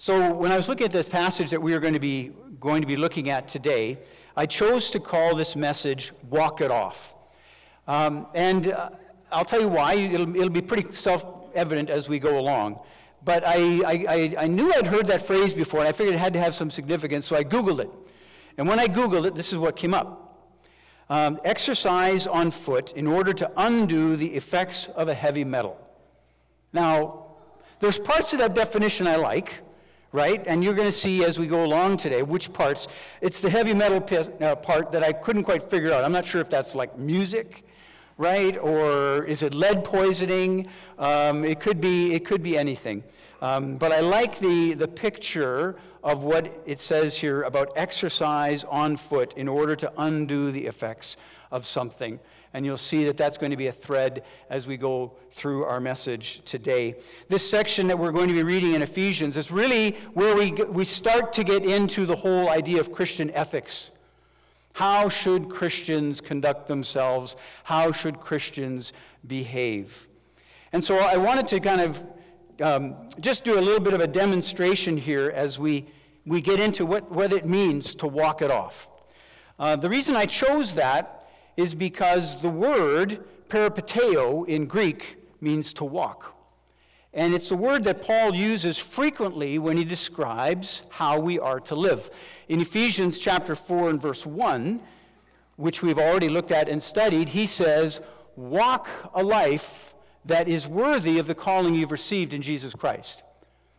So when I was looking at this passage that we are going to be looking at today, I chose to call this message, Walk It Off. And I'll tell you why. It'll be pretty self-evident as we go along. But I knew I'd heard that phrase before, and I figured it had to have some significance, so I Googled it. And when I Googled it, this is what came up. Exercise on foot in order to undo the effects of a heavy metal. Now, there's parts of that definition I like, right? And you're going to see as we go along today which parts. It's the heavy metal part that I couldn't quite figure out. I'm not sure if that's like music, right? Or is it lead poisoning? It could be anything. But I like the picture of what it says here about exercise on foot in order to undo the effects of something. And you'll see that that's going to be a thread as we go through our message today. This section that we're going to be reading in Ephesians is really where we start to get into the whole idea of Christian ethics. How should Christians conduct themselves? How should Christians behave? And so I wanted to kind of just do a little bit of a demonstration here as we get into what it means to walk it off. The reason I chose that is because the word peripateo in Greek means to walk. And it's a word that Paul uses frequently when he describes how we are to live. In Ephesians chapter 4 and verse 1, which we've already looked at and studied, he says, walk a life that is worthy of the calling you've received in Jesus Christ.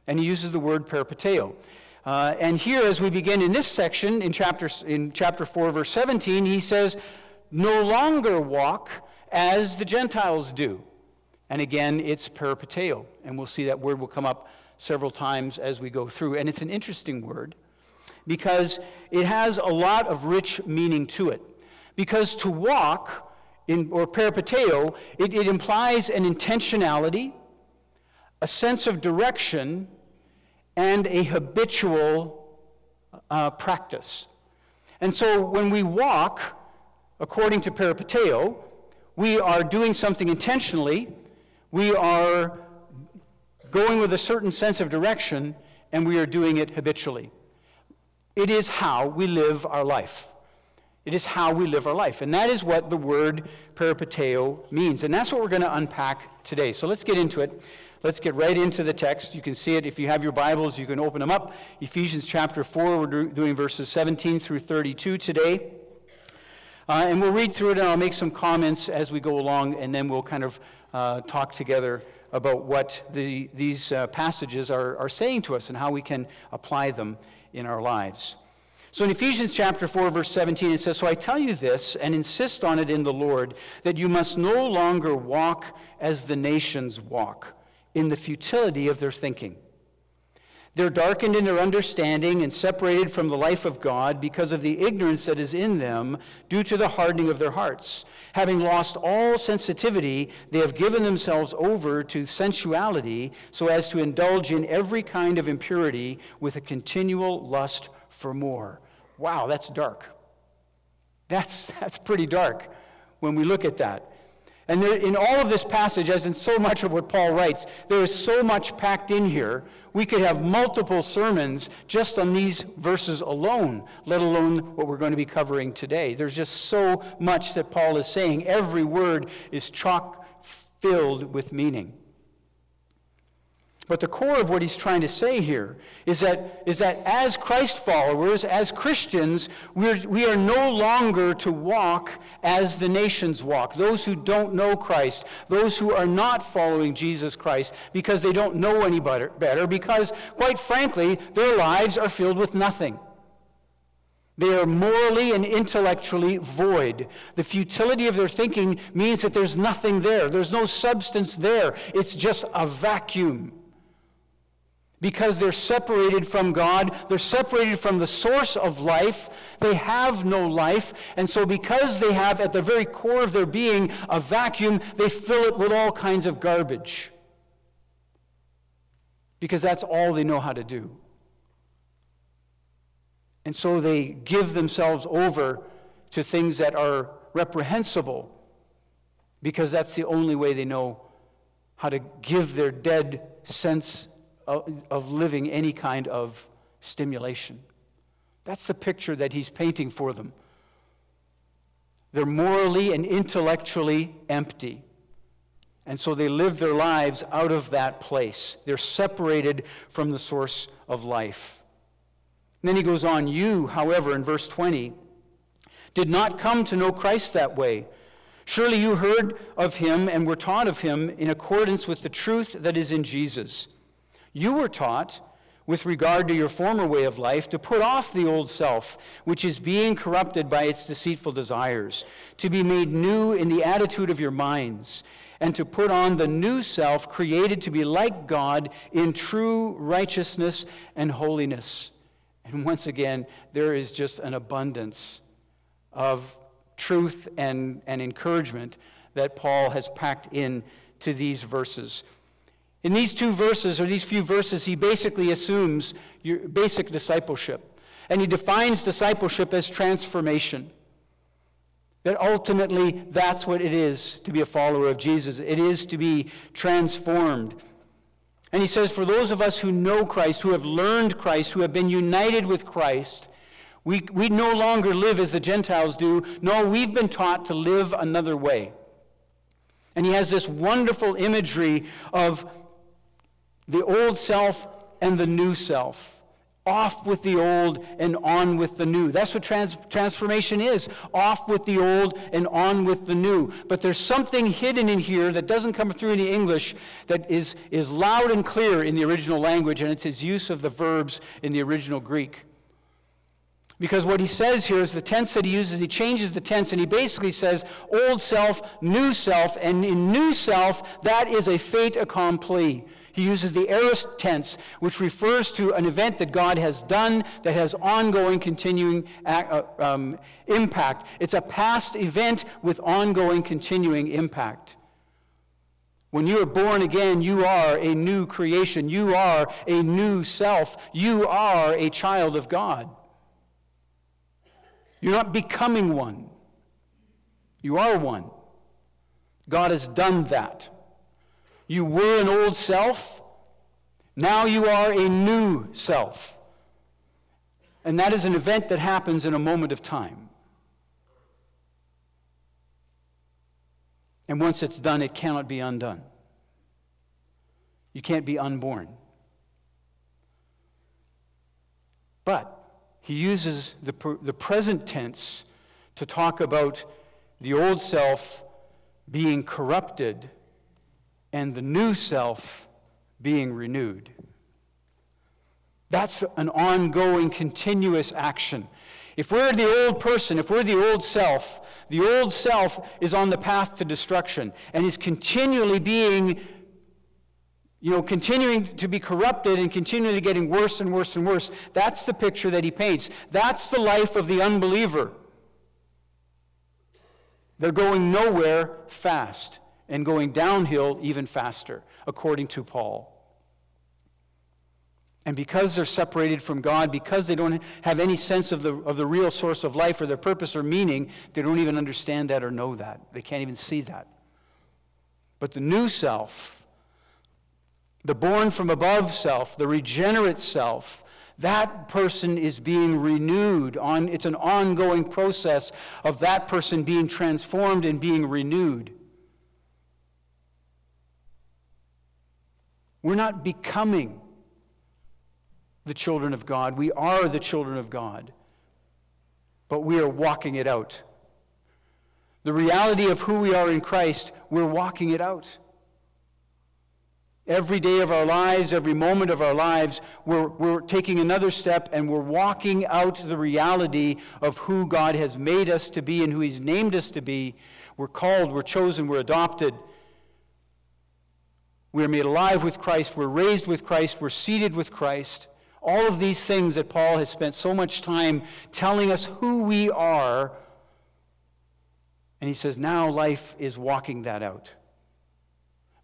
And he uses the word peripateo. And here, as we begin in this section, in chapter 4, verse 17, he says, no longer walk as the Gentiles do. And again, it's peripateo. And we'll see that word will come up several times as we go through. And it's an interesting word because it has a lot of rich meaning to it. Because to walk, or peripateo, it implies an intentionality, a sense of direction, and a habitual practice. And so when we walk, according to peripateo, we are doing something intentionally, we are going with a certain sense of direction, and we are doing it habitually. It is how we live our life. It is how we live our life. And that is what the word peripateo means. And that's what we're going to unpack today. So let's get into it. Let's get right into the text. You can see it. If you have your Bibles, you can open them up. Ephesians chapter 4, we're doing verses 17 through 32 today. And we'll read through it, and I'll make some comments as we go along, and then we'll kind of talk together about what these passages are saying to us and how we can apply them in our lives. So in Ephesians chapter 4, verse 17, it says, so I tell you this, and insist on it in the Lord, that you must no longer walk as the nations walk, in the futility of their thinking. They're darkened in their understanding and separated from the life of God because of the ignorance that is in them due to the hardening of their hearts. Having lost all sensitivity, they have given themselves over to sensuality so as to indulge in every kind of impurity with a continual lust for more. Wow, that's dark. That's pretty dark when we look at that. And there, in all of this passage, as in so much of what Paul writes, there is so much packed in here. We could have multiple sermons just on these verses alone, let alone what we're going to be covering today. There's just so much that Paul is saying. Every word is chock-filled with meaning. But the core of what he's trying to say here is that as Christ followers, as Christians, we are no longer to walk as the nations walk. Those who don't know Christ, those who are not following Jesus Christ because they don't know any better, because, quite frankly, their lives are filled with nothing. They are morally and intellectually void. The futility of their thinking means that there's nothing there. There's no substance there. It's just a vacuum. Because they're separated from God, they're separated from the source of life, they have no life, and so because they have at the very core of their being a vacuum, they fill it with all kinds of garbage. Because that's all they know how to do. And so they give themselves over to things that are reprehensible, because that's the only way they know how to give their dead sense of living any kind of stimulation. That's the picture that he's painting for them. They're morally and intellectually empty. And so they live their lives out of that place. They're separated from the source of life. And then he goes on, you, however, in verse 20, did not come to know Christ that way. Surely you heard of him and were taught of him in accordance with the truth that is in Jesus. You were taught, with regard to your former way of life, to put off the old self, which is being corrupted by its deceitful desires, to be made new in the attitude of your minds, and to put on the new self created to be like God in true righteousness and holiness. And once again, there is just an abundance of truth and encouragement that Paul has packed in to these verses. In these two verses, or these few verses, he basically assumes your basic discipleship. And he defines discipleship as transformation. That ultimately, that's what it is to be a follower of Jesus. It is to be transformed. And he says, for those of us who know Christ, who have learned Christ, who have been united with Christ, we no longer live as the Gentiles do. No, we've been taught to live another way. And he has this wonderful imagery of the old self and the new self. Off with the old and on with the new. That's what transformation is. Off with the old and on with the new. But there's something hidden in here that doesn't come through in the English that is loud and clear in the original language, and it's his use of the verbs in the original Greek. Because what he says here is the tense that he uses, he changes the tense, and he basically says, old self, new self, and in new self, that is a fait accompli. He uses the aorist tense, which refers to an event that God has done that has ongoing, continuing impact. It's a past event with ongoing, continuing impact. When you are born again, you are a new creation. You are a new self. You are a child of God. You're not becoming one. You are one. God has done that. You were an old self. Now you are a new self. And that is an event that happens in a moment of time. And once it's done, it cannot be undone. You can't be unborn. But he uses the present tense to talk about the old self being corrupted and the new self being renewed. That's an ongoing, continuous action. If we're the old person, if we're the old self is on the path to destruction and is continually being continuing to be corrupted and continually getting worse and worse and worse. That's the picture that he paints. That's the life of the unbeliever. They're going nowhere fast and going downhill even faster, according to Paul. And because they're separated from God, because they don't have any sense of the real source of life or their purpose or meaning, they don't even understand that or know that. They can't even see that. But the new self, the born from above self, the regenerate self, that person is being renewed. It's an ongoing process of that person being transformed and being renewed. We're not becoming the children of God. We are the children of God, but we are walking it out. The reality of who we are in Christ, we're walking it out. Every day of our lives, every moment of our lives, we're taking another step and we're walking out the reality of who God has made us to be and who he's named us to be. We're called, we're chosen, we're adopted. We're made alive with Christ, we're raised with Christ, we're seated with Christ. All of these things that Paul has spent so much time telling us who we are. And he says, now life is walking that out.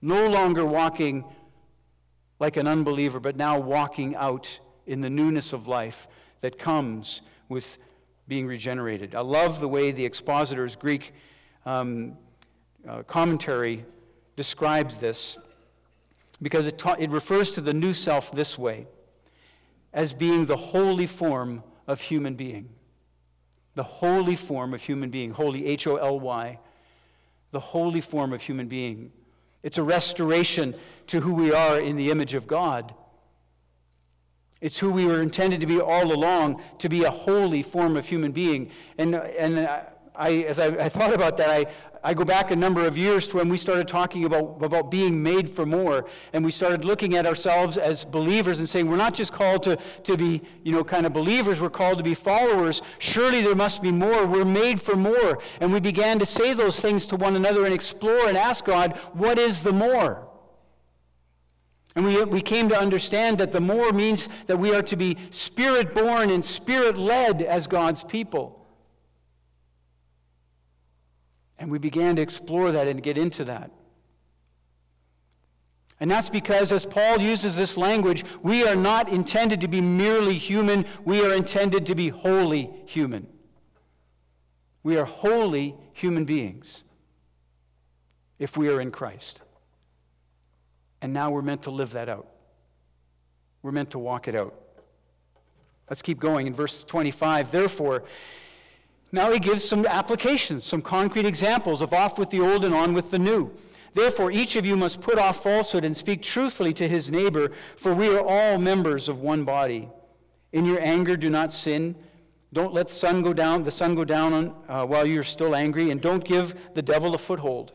No longer walking like an unbeliever, but now walking out in the newness of life that comes with being regenerated. I love the way the Expositor's Greek commentary describes this. because it refers to the new self this way, as being the holy form of human being. The holy form of human being, holy, H-O-L-Y, the holy form of human being. It's a restoration to who we are in the image of God. It's who we were intended to be all along, to be a holy form of human being. And as I thought about that, I go back a number of years to when we started talking about being made for more, and we started looking at ourselves as believers and saying, we're not just called to be, kind of believers, we're called to be followers. Surely there must be more. We're made for more. And we began to say those things to one another and explore and ask God, what is the more? And we came to understand that the more means that we are to be spirit-born and spirit-led as God's people. And we began to explore that and get into that. And that's because, as Paul uses this language, we are not intended to be merely human. We are intended to be wholly human. We are wholly human beings if we are in Christ. And now we're meant to live that out. We're meant to walk it out. Let's keep going. In verse 25, therefore, now he gives some applications, some concrete examples of off with the old and on with the new. Therefore, each of you must put off falsehood and speak truthfully to his neighbor, for we are all members of one body. In your anger, do not sin. Don't let the sun go down while you're still angry, and don't give the devil a foothold.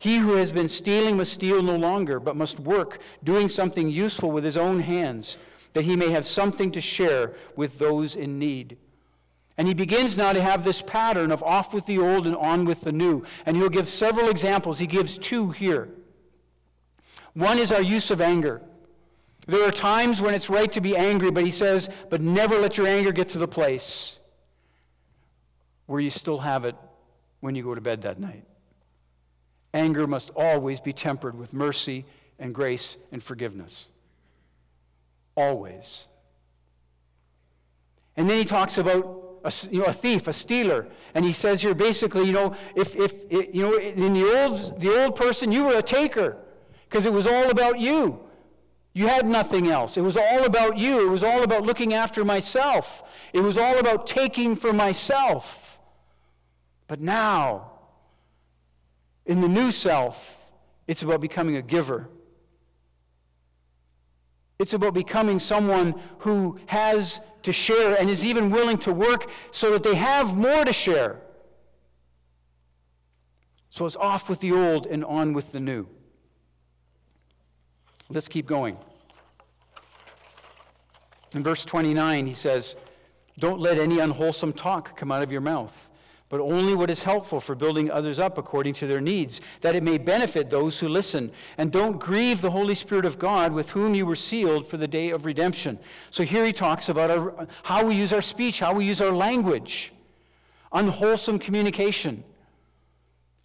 He who has been stealing must steal no longer, but must work, doing something useful with his own hands, that he may have something to share with those in need. And he begins now to have this pattern of off with the old and on with the new. And he'll give several examples. He gives two here. One is our use of anger. There are times when it's right to be angry, but he says, but never let your anger get to the place where you still have it when you go to bed that night. Anger must always be tempered with mercy and grace and forgiveness. Always. And then he talks about a thief, a stealer, and he says here basically, if in the old person you were a taker, because it was all about you. You had nothing else. It was all about you. It was all about looking after myself. It was all about taking for myself. But now, in the new self, it's about becoming a giver. It's about becoming someone who has to share and is even willing to work so that they have more to share. So it's off with the old and on with the new. Let's keep going. In verse 29, he says, don't let any unwholesome talk come out of your mouth, but only what is helpful for building others up according to their needs, that it may benefit those who listen. And don't grieve the Holy Spirit of God, with whom you were sealed for the day of redemption. So here he talks about how we use our speech, how we use our language. Unwholesome communication.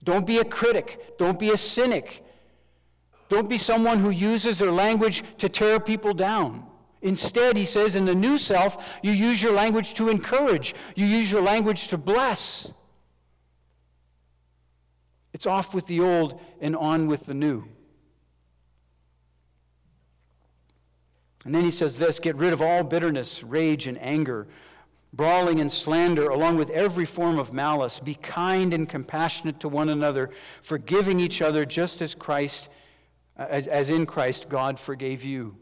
Don't be a critic. Don't be a cynic. Don't be someone who uses their language to tear people down. Instead, he says, in the new self, you use your language to encourage. You use your language to bless. It's off with the old and on with the new. And then he says this, get rid of all bitterness, rage, and anger, brawling and slander, along with every form of malice. Be kind and compassionate to one another, forgiving each other just as Christ, as in Christ God forgave you.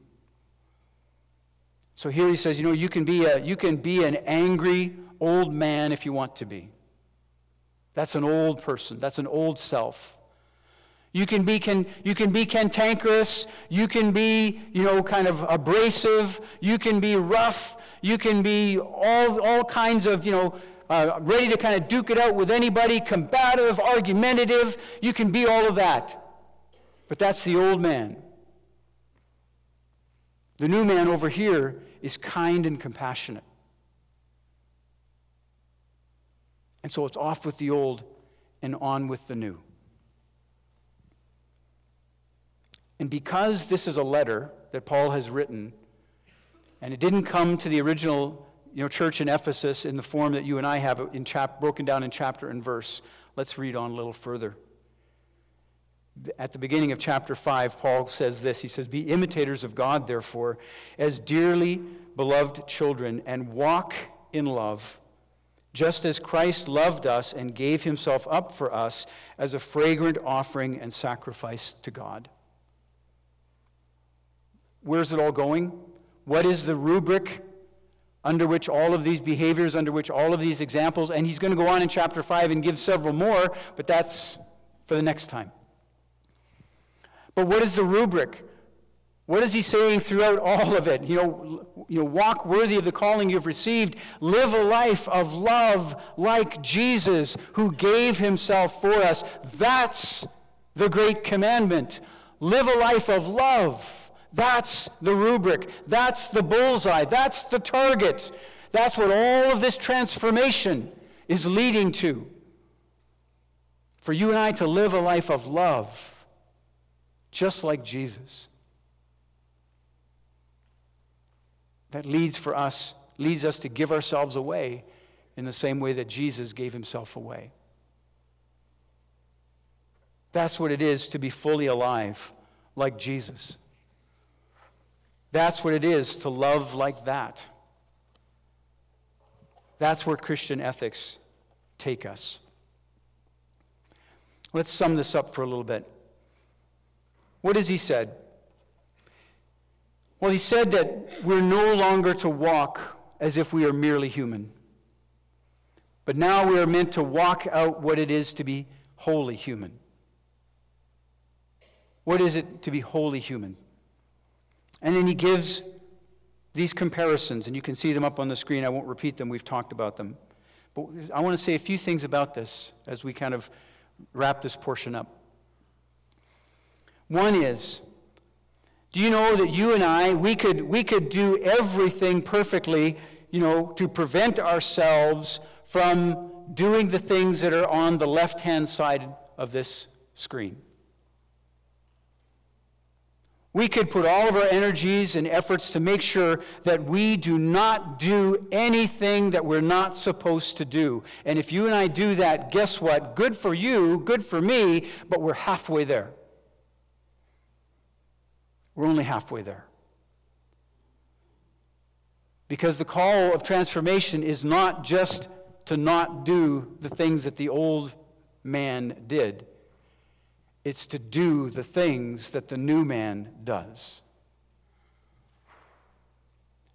So here he says, you can be an angry old man if you want to be. That's an old person. That's an old self. You can be cantankerous. You can be, kind of abrasive. You can be rough. You can be all kinds of, ready to kind of duke it out with anybody, combative, argumentative. You can be all of that. But that's the old man. The new man over here is kind and compassionate. And so it's off with the old and on with the new. And because this is a letter that Paul has written, and it didn't come to the original church in Ephesus in the form that you and I have broken down in chapter and verse, let's read on a little further. At the beginning of chapter 5, Paul says this. He says, "Be imitators of God, therefore, as dearly beloved children, and walk in love, just as Christ loved us and gave himself up for us as a fragrant offering and sacrifice to God." Where's it all going? What is the rubric under which all of these behaviors, under which all of these examples, and he's going to go on in chapter 5 and give several more, but that's for the next time. But what is the rubric? What is he saying throughout all of it? You know, walk worthy of the calling you've received. Live a life of love like Jesus, who gave himself for us. That's the great commandment. Live a life of love. That's the rubric. That's the bullseye. That's the target. That's what all of this transformation is leading to. For you and I to live a life of love, just like Jesus. That leads us to give ourselves away in the same way that Jesus gave himself away. That's what it is to be fully alive like Jesus. That's what it is to love like that. That's where Christian ethics take us. Let's sum this up for a little bit. What has he said? Well, he said that we're no longer to walk as if we are merely human. But now we are meant to walk out what it is to be wholly human. What is it to be wholly human? And then he gives these comparisons, and you can see them up on the screen. I won't repeat them. We've talked about them. But I want to say a few things about this as we kind of wrap this portion up. One is, do you know that you and I, we could do everything perfectly, you know, to prevent ourselves from doing the things that are on the left-hand side of this screen. We could put all of our energies and efforts to make sure that we do not do anything that we're not supposed to do. And if you and I do that, guess what? Good for you, good for me, but we're halfway there. We're only halfway there. Because the call of transformation is not just to not do the things that the old man did. It's to do the things that the new man does.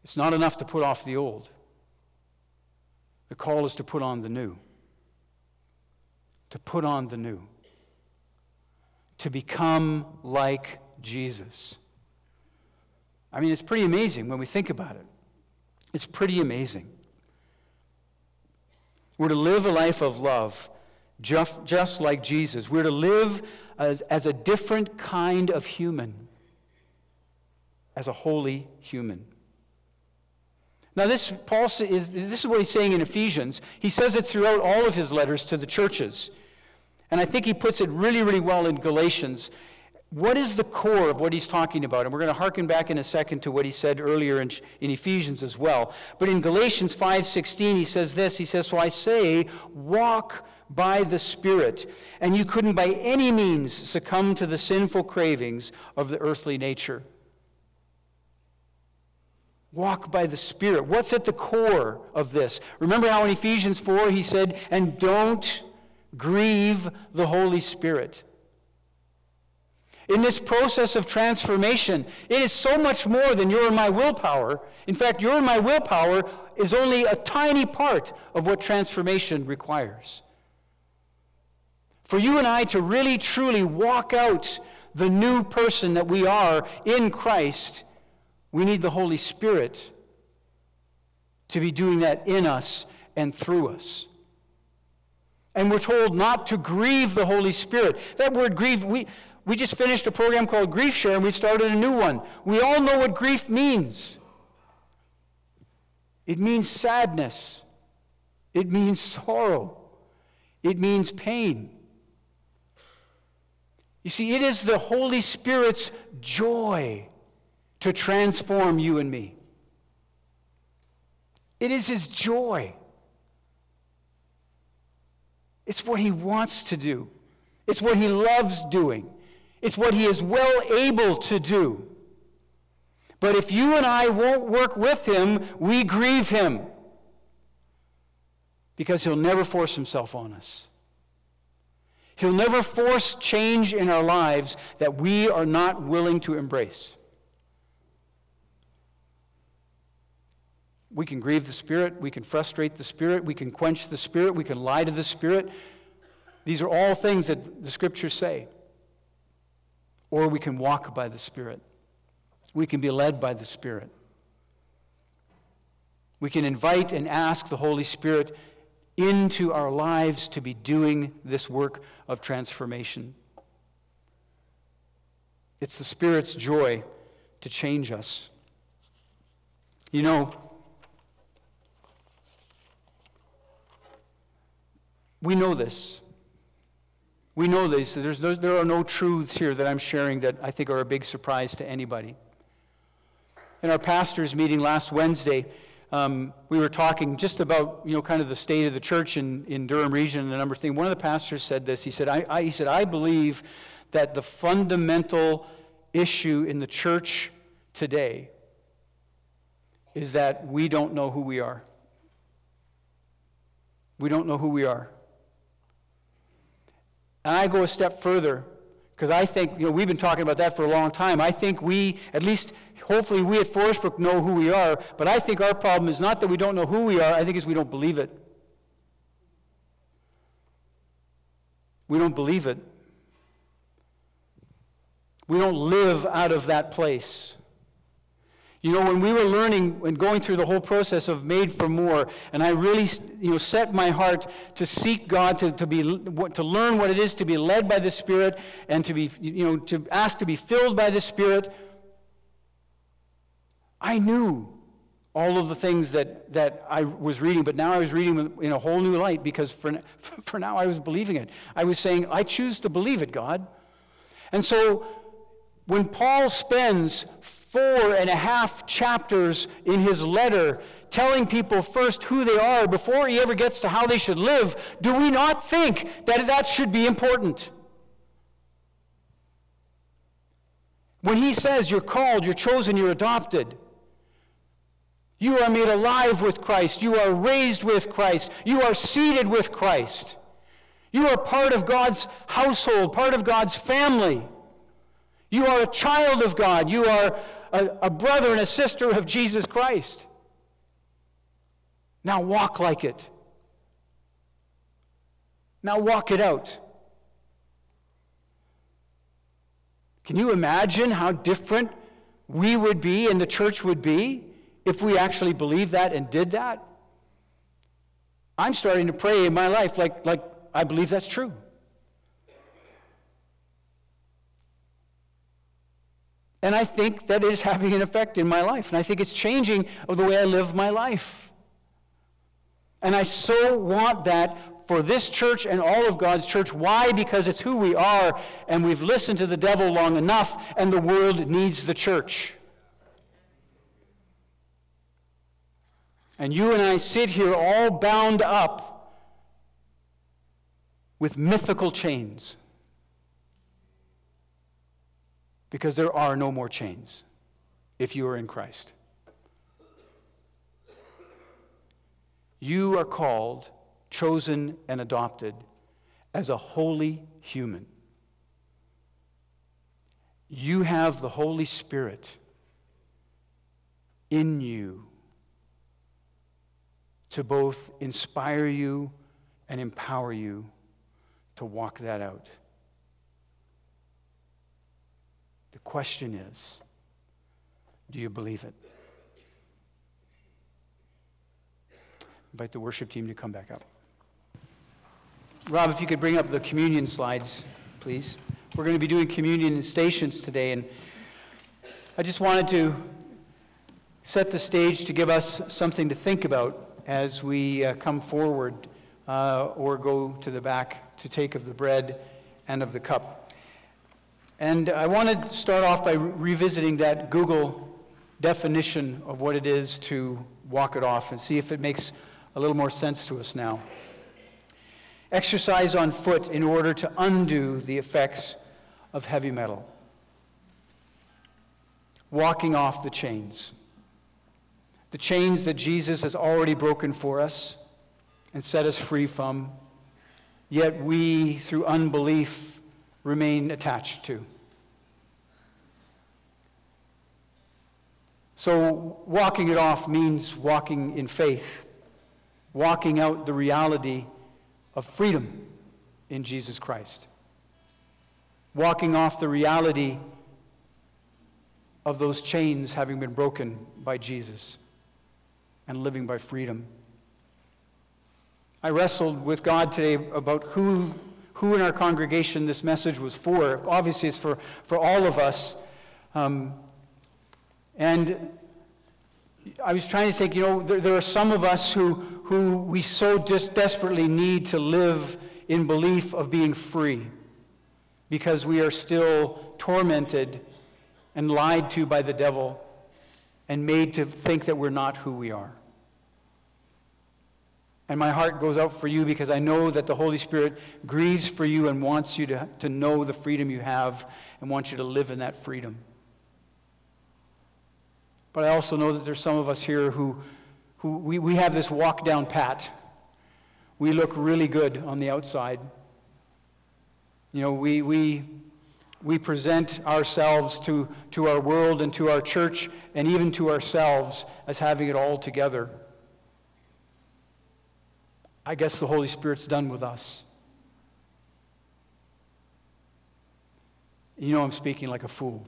It's not enough to put off the old. The call is to put on the new. To put on the new. To become like Jesus. I mean, it's pretty amazing when we think about it. It's pretty amazing. We're to live a life of love, just like Jesus. We're to live as a different kind of human, as a holy human. Now, this is what he's saying in Ephesians. He says it throughout all of his letters to the churches. And I think he puts it really, really well in Galatians. What is the core of what he's talking about? And we're going to hearken back in a second to what he said earlier in Ephesians as well. But in Galatians 5:16, he says this. He says, "So I say, walk by the Spirit, and you couldn't by any means succumb to the sinful cravings of the earthly nature." Walk by the Spirit. What's at the core of this? Remember how in Ephesians 4 he said, "And don't grieve the Holy Spirit." In this process of transformation, it is so much more than your and my willpower. In fact, your and my willpower is only a tiny part of what transformation requires. For you and I to really, truly walk out the new person that we are in Christ, we need the Holy Spirit to be doing that in us and through us. And we're told not to grieve the Holy Spirit. That word grieve, we just finished a program called Grief Share, and we've started a new one. We all know what grief means. It means sadness. It means sorrow. It means pain. You see, it is the Holy Spirit's joy to transform you and me. It is his joy. It's what he wants to do. It's what he loves doing. It's what he is well able to do. But if you and I won't work with him, we grieve him, because he'll never force himself on us. He'll never force change in our lives that we are not willing to embrace. We can grieve the Spirit, we can frustrate the Spirit, we can quench the Spirit, we can lie to the Spirit. These are all things that the Scriptures say. Or we can walk by the Spirit. We can be led by the Spirit. We can invite and ask the Holy Spirit into our lives to be doing this work of transformation. It's the Spirit's joy to change us. You know, we know this. We know this. There are no truths here that I'm sharing that I think are a big surprise to anybody. In our pastors' meeting last Wednesday, we were talking just about, kind of the state of the church in Durham region and a number of things. One of the pastors said this. He said, "I believe that the fundamental issue in the church today is that we don't know who we are. We don't know who we are." And I go a step further, because I think, we've been talking about that for a long time. I think we, at least hopefully we at Forestbrook, know who we are, but I think our problem is not that we don't know who we are, I think it's we don't believe it. We don't believe it. We don't live out of that place. When we were learning and going through the whole process of Made for More, and I really, set my heart to seek God, to learn what it is to be led by the Spirit, and to be, to ask to be filled by the Spirit, I knew all of the things that I was reading, but now I was reading in a whole new light, because for now I was believing it. I was saying, I choose to believe it, God. And so when Paul spends 4.5 chapters in his letter telling people first who they are before he ever gets to how they should live, do we not think that should be important? When he says you're called, you're chosen, you're adopted, you are made alive with Christ, you are raised with Christ, you are seated with Christ, you are part of God's household, part of God's family, you are a child of God, you are a brother and a sister of Jesus Christ. Now walk like it. Now walk it out. Can you imagine how different we would be and the church would be if we actually believed that and did that? I'm starting to pray in my life like I believe that's true. And I think that is having an effect in my life. And I think it's changing the way I live my life. And I so want that for this church and all of God's church. Why? Because it's who we are, and we've listened to the devil long enough, and the world needs the church. And you and I sit here all bound up with mythical chains, because there are no more chains if you are in Christ. You are called, chosen, and adopted as a holy human. You have the Holy Spirit in you to both inspire you and empower you to walk that out. The question is, do you believe it? Invite the worship team to come back up. Rob, if you could bring up the communion slides, please. We're going to be doing communion in stations today, and I just wanted to set the stage to give us something to think about as we come forward or go to the back to take of the bread and of the cup. And I want to start off by revisiting that Google definition of what it is to walk it off and see if it makes a little more sense to us now. Exercise on foot in order to undo the effects of heavy metal. Walking off the chains that Jesus has already broken for us and set us free from, yet we, through unbelief, remain attached to. So walking it off means walking in faith, walking out the reality of freedom in Jesus Christ, walking off the reality of those chains having been broken by Jesus and living by freedom. I wrestled with God today about who in our congregation this message was for. Obviously, it's for all of us. And I was trying to think, there are some of us who we so desperately need to live in belief of being free because we are still tormented and lied to by the devil and made to think that we're not who we are. And my heart goes out for you because I know that the Holy Spirit grieves for you and wants you to know the freedom you have and wants you to live in that freedom. But I also know that there's some of us here who we have this walk down pat. We look really good on the outside. We present ourselves to our world and to our church and even to ourselves as having it all together. I guess the Holy Spirit's done with us. I'm speaking like a fool.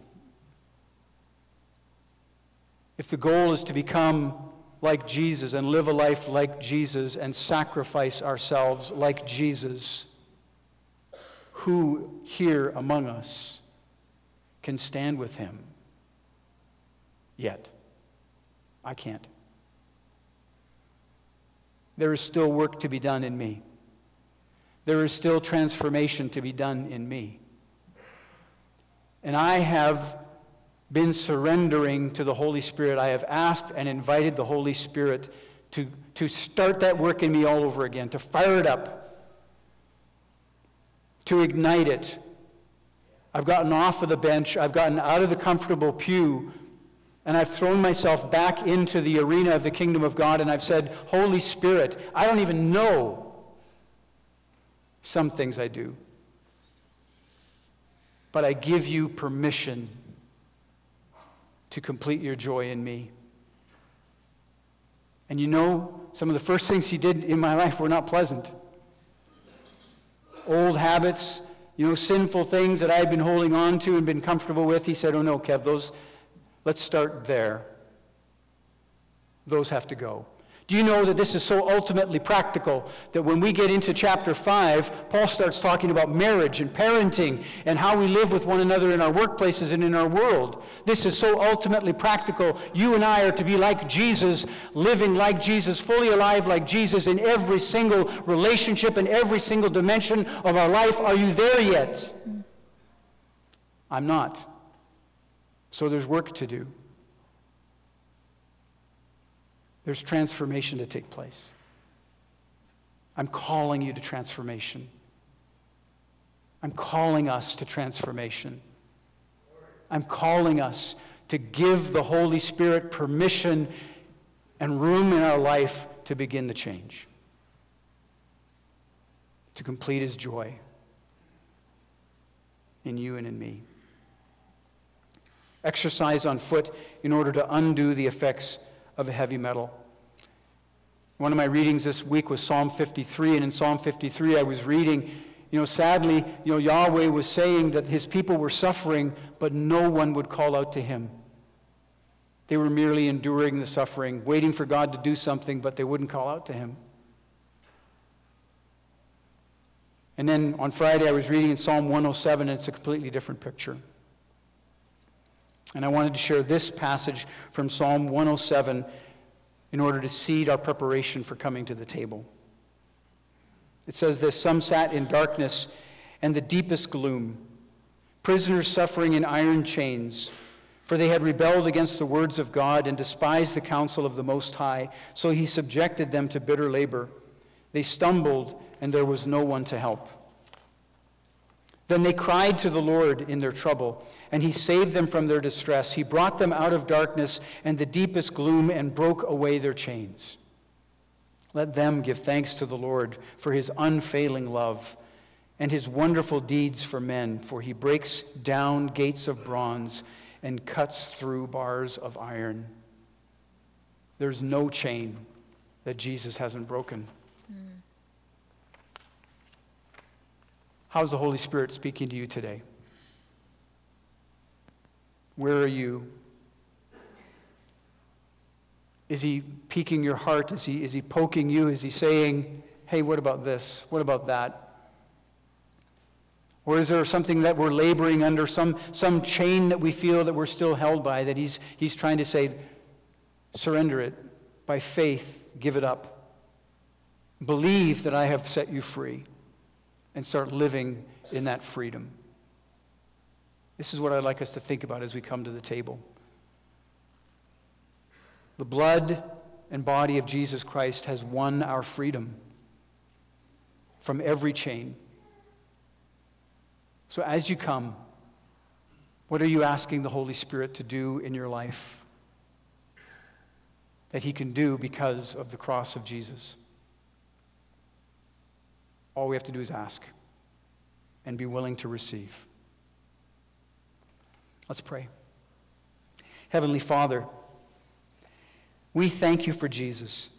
If the goal is to become like Jesus and live a life like Jesus and sacrifice ourselves like Jesus, who here among us can stand with him? Yet, I can't. There is still work to be done in me. There is still transformation to be done in me. And I have been surrendering to the Holy Spirit. I have asked and invited the Holy Spirit to start that work in me all over again, to fire it up, to ignite it. I've gotten off of the bench. I've gotten out of the comfortable pew, and I've thrown myself back into the arena of the kingdom of God, and I've said, Holy Spirit, I don't even know some things I do, but I give you permission to complete your joy in me. And some of the first things he did in my life were not pleasant. Old habits, sinful things that I had been holding on to and been comfortable with, he said, oh no, Kev, those, let's start there. Those have to go. Do you know that this is so ultimately practical that when we get into chapter 5, Paul starts talking about marriage and parenting and how we live with one another in our workplaces and in our world. This is so ultimately practical. You and I are to be like Jesus, living like Jesus, fully alive like Jesus in every single relationship and every single dimension of our life. Are you there yet? I'm not. So there's work to do. There's transformation to take place. I'm calling you to transformation. I'm calling us to transformation. I'm calling us to give the Holy Spirit permission and room in our life to begin the change, to complete his joy in you and in me. Exercise on foot in order to undo the effects of a heavy metal. One of my readings this week was Psalm 53, and in Psalm 53 I was reading, sadly, Yahweh was saying that his people were suffering, but no one would call out to him. They were merely enduring the suffering, waiting for God to do something, but they wouldn't call out to him. And then on Friday I was reading in Psalm 107, and it's a completely different picture. And I wanted to share this passage from Psalm 107 in order to seed our preparation for coming to the table. It says this, some sat in darkness and the deepest gloom, prisoners suffering in iron chains, for they had rebelled against the words of God and despised the counsel of the Most High, so he subjected them to bitter labor. They stumbled and there was no one to help. Then they cried to the Lord in their trouble, and he saved them from their distress. He brought them out of darkness and the deepest gloom and broke away their chains. Let them give thanks to the Lord for his unfailing love and his wonderful deeds for men, for he breaks down gates of bronze and cuts through bars of iron. There's no chain that Jesus hasn't broken. How's the Holy Spirit speaking to you today? Where are you? Is he piquing your heart? Is he poking you? Is he saying, hey, what about this? What about that? Or is there something that we're laboring under, some chain that we feel that we're still held by, that he's trying to say, surrender it. By faith, give it up. Believe that I have set you free. And start living in that freedom. This is what I'd like us to think about as we come to the table. The blood and body of Jesus Christ has won our freedom from every chain. So as you come, what are you asking the Holy Spirit to do in your life that he can do because of the cross of Jesus? All we have to do is ask and be willing to receive. Let's pray. Heavenly Father, we thank you for Jesus.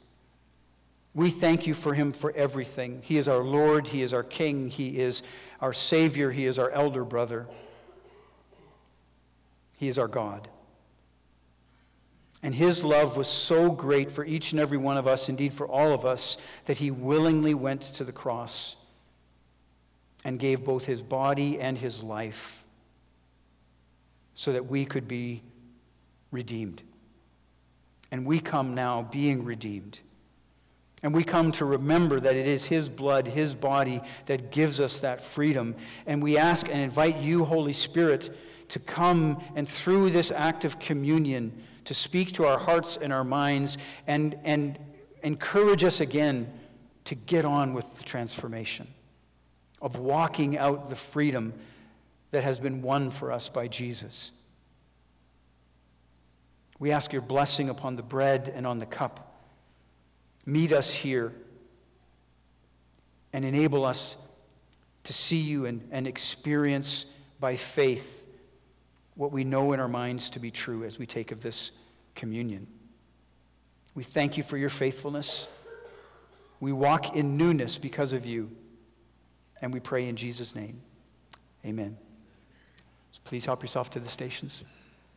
We thank you for him for everything. He is our Lord. He is our King. He is our Savior. He is our elder brother. He is our God. And his love was so great for each and every one of us, indeed for all of us, that he willingly went to the cross and gave both his body and his life so that we could be redeemed. And we come now being redeemed. And we come to remember that it is his blood, his body, that gives us that freedom. And we ask and invite you, Holy Spirit, to come and through this act of communion, to speak to our hearts and our minds and encourage us again to get on with the transformation of walking out the freedom that has been won for us by Jesus. We ask your blessing upon the bread and on the cup. Meet us here and enable us to see you and experience by faith what we know in our minds to be true as we take of this communion. We thank you for your faithfulness. We walk in newness because of you. And we pray in Jesus' name. Amen. So please help yourself to the stations.